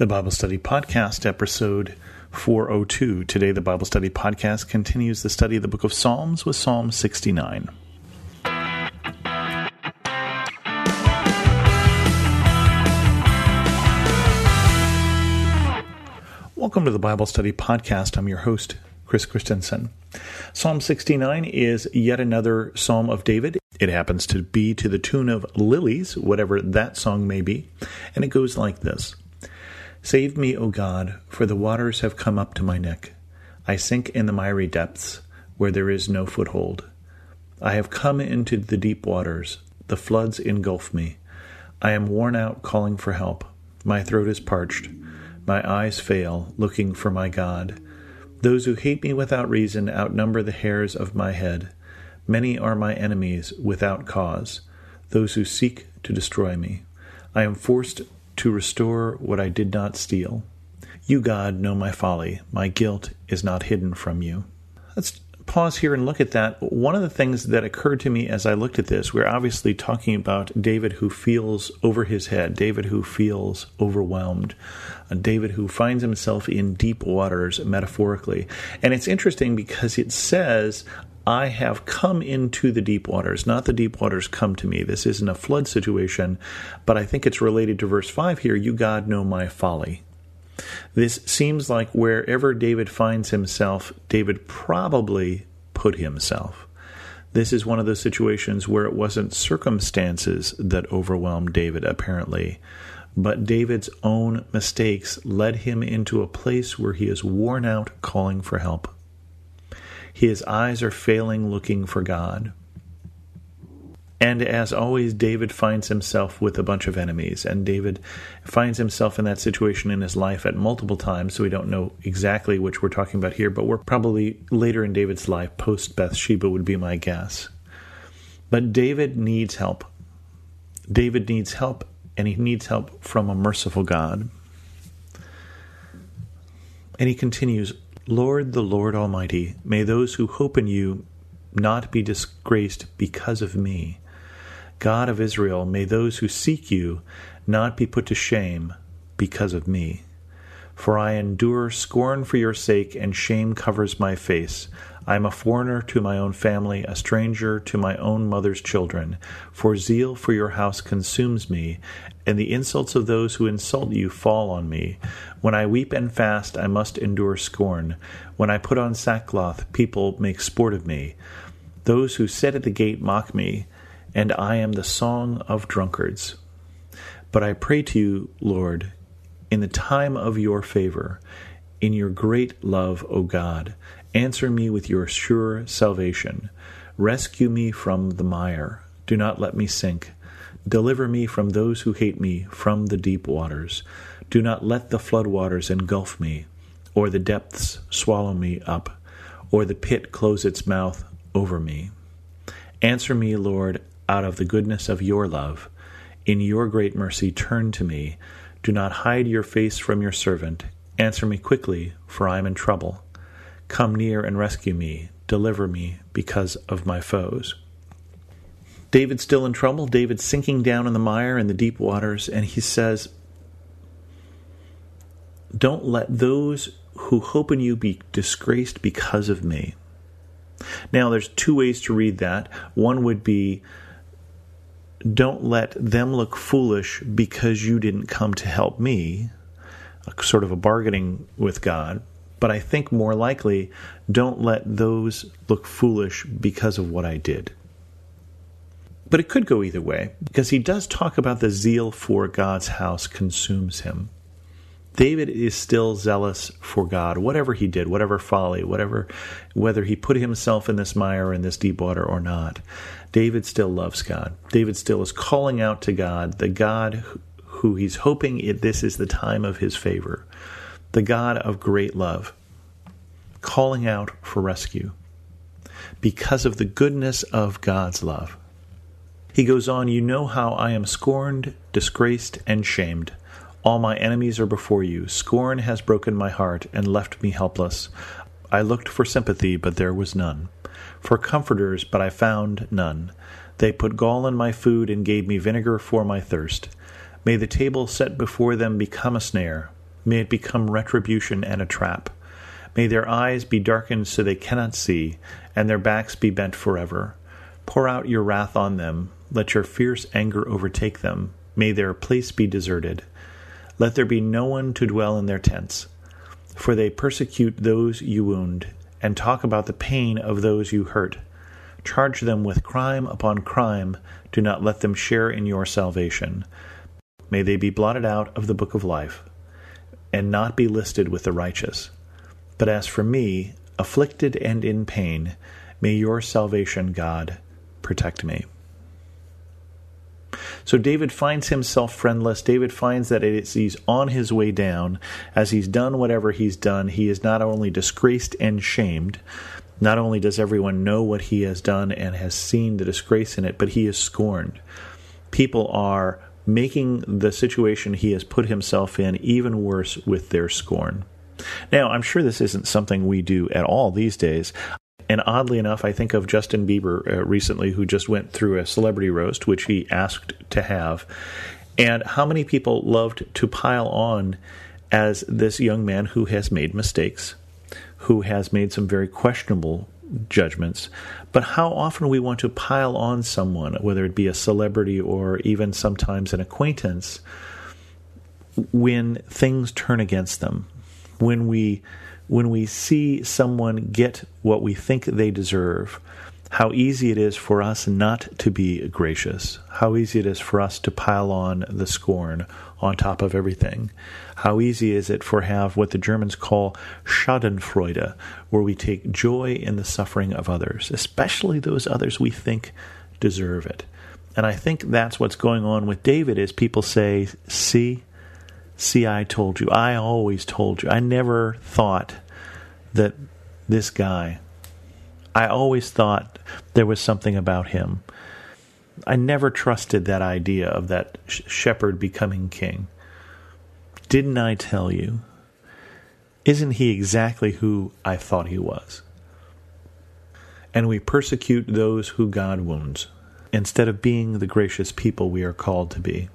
The Bible Study Podcast, episode 402. Today, the Bible Study Podcast continues the study of the book of Psalms with Psalm 69. Welcome to the Bible Study Podcast. I'm your host, Chris Christensen. Psalm 69 is yet another Psalm of David. It happens to be to the tune of Lilies, whatever that song may be, and it goes like this. Save me, O God, for the waters have come up to my neck. I sink in the miry depths, where there is no foothold. I have come into the deep waters. The floods engulf me. I am worn out calling for help. My throat is parched. My eyes fail, looking for my God. Those who hate me without reason outnumber the hairs of my head. Many are my enemies without cause, those who seek to destroy me. I am forced to restore what I did not steal. You, God, know my folly. My guilt is not hidden from you. Let's pause here and look at that. One of the things that occurred to me as I looked at this, we're obviously talking about David who feels over his head, David who feels overwhelmed, David who finds himself in deep waters, metaphorically. And it's interesting because it says, I have come into the deep waters, not the deep waters come to me. This isn't a flood situation, but I think it's related to verse 5 here. You, God, know my folly. This seems like wherever David finds himself, David probably put himself. This is one of those situations where it wasn't circumstances that overwhelmed David, apparently, but David's own mistakes led him into a place where he is worn out calling for help. His eyes are failing looking for God. And as always, David finds himself with a bunch of enemies. And David finds himself in that situation in his life at multiple times, so we don't know exactly which we're talking about here, but we're probably later in David's life, post Bathsheba would be my guess. But David needs help. David needs help, and he needs help from a merciful God. And he continues, Lord, the Lord Almighty, may those who hope in you not be disgraced because of me. God of Israel, may those who seek you not be put to shame because of me. For I endure scorn for your sake, and shame covers my face. I am a foreigner to my own family, a stranger to my own mother's children. For zeal for your house consumes me, and the insults of those who insult you fall on me. When I weep and fast, I must endure scorn. When I put on sackcloth, people make sport of me. Those who sit at the gate mock me, and I am the song of drunkards. But I pray to you, Lord, in the time of your favor, in your great love, O God, answer me with your sure salvation. Rescue me from the mire. Do not let me sink. Deliver me from those who hate me, from the deep waters. Do not let the floodwaters engulf me, or the depths swallow me up, or the pit close its mouth over me. Answer me, Lord, out of the goodness of your love. In your great mercy, turn to me. Do not hide your face from your servant. Answer me quickly, for I am in trouble. Come near and rescue me. Deliver me because of my foes. David's still in trouble. David's sinking down in the mire in the deep waters. And he says, don't let those who hope in you be disgraced because of me. Now, there's two ways to read that. One would be, don't let them look foolish because you didn't come to help me. Sort of a bargaining with God, but I think more likely, don't let those look foolish because of what I did. But it could go either way, because he does talk about the zeal for God's house consumes him. David is still zealous for God, whatever he did, whatever folly, whether he put himself in this mire, in this deep water or not. David still loves God. David still is calling out to God, the God who he's hoping this is the time of his favor, the God of great love, calling out for rescue because of the goodness of God's love. He goes on, you know how I am scorned, disgraced, and shamed. All my enemies are before you. Scorn has broken my heart and left me helpless. I looked for sympathy, but there was none. For comforters, but I found none. They put gall in my food and gave me vinegar for my thirst. May the table set before them become a snare. May it become retribution and a trap. May their eyes be darkened so they cannot see, and their backs be bent forever. Pour out your wrath on them. Let your fierce anger overtake them. May their place be deserted. Let there be no one to dwell in their tents. For they persecute those you wound, and talk about the pain of those you hurt. Charge them with crime upon crime. Do not let them share in your salvation. May they be blotted out of the book of life, and not be listed with the righteous. But as for me, afflicted and in pain, may your salvation, God, protect me. So David finds himself friendless. David finds that he's on his way down. As he's done whatever he's done, he is not only disgraced and shamed, not only does everyone know what he has done and has seen the disgrace in it, but he is scorned. People are making the situation he has put himself in even worse with their scorn. Now, I'm sure this isn't something we do at all these days. And oddly enough, I think of Justin Bieber recently, who just went through a celebrity roast, which he asked to have. And how many people loved to pile on as this young man who has made mistakes, who has made some very questionable judgments. But how often we want to pile on someone, whether it be a celebrity or even sometimes an acquaintance, when things turn against them, when we see someone get what we think they deserve, how easy it is for us not to be gracious, how easy it is for us to pile on the scorn on top of everything, how easy is it for have what the Germans call Schadenfreude, where we take joy in the suffering of others, especially those others we think deserve it. And I think that's what's going on with David is people say, See, I told you. I always told you. I never thought that this guy. I always thought there was something about him. I never trusted that idea of that shepherd becoming king. Didn't I tell you? Isn't he exactly who I thought he was? And we persecute those who God wounds, instead of being the gracious people we are called to be.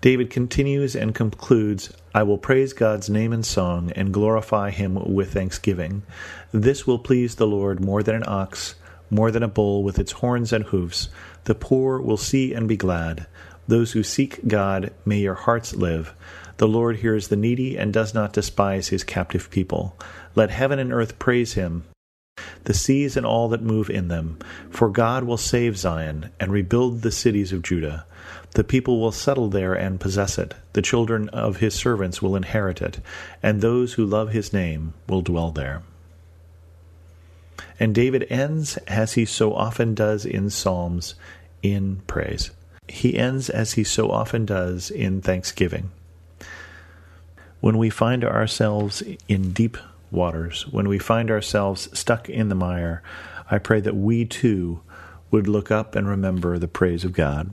David continues and concludes, I will praise God's name in song and glorify him with thanksgiving. This will please the Lord more than an ox, more than a bull with its horns and hoofs. The poor will see and be glad. Those who seek God, may your hearts live. The Lord hears the needy and does not despise his captive people. Let heaven and earth praise him, the seas and all that move in them. For God will save Zion and rebuild the cities of Judah. The people will settle there and possess it. The children of his servants will inherit it, and those who love his name will dwell there. And David ends, as he so often does in Psalms, in praise. He ends, as he so often does, in thanksgiving. When we find ourselves in deep waters, when we find ourselves stuck in the mire, I pray that we too would look up and remember the praise of God.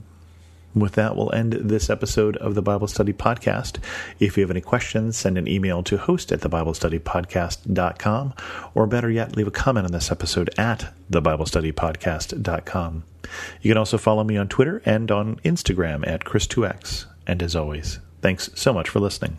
With that, we'll end this episode of the Bible Study Podcast. If you have any questions, send an email to host@thebiblestudypodcast.com, or better yet, leave a comment on this episode at thebiblestudypodcast.com. You can also follow me on Twitter and on Instagram at Chris2X. And as always, thanks so much for listening.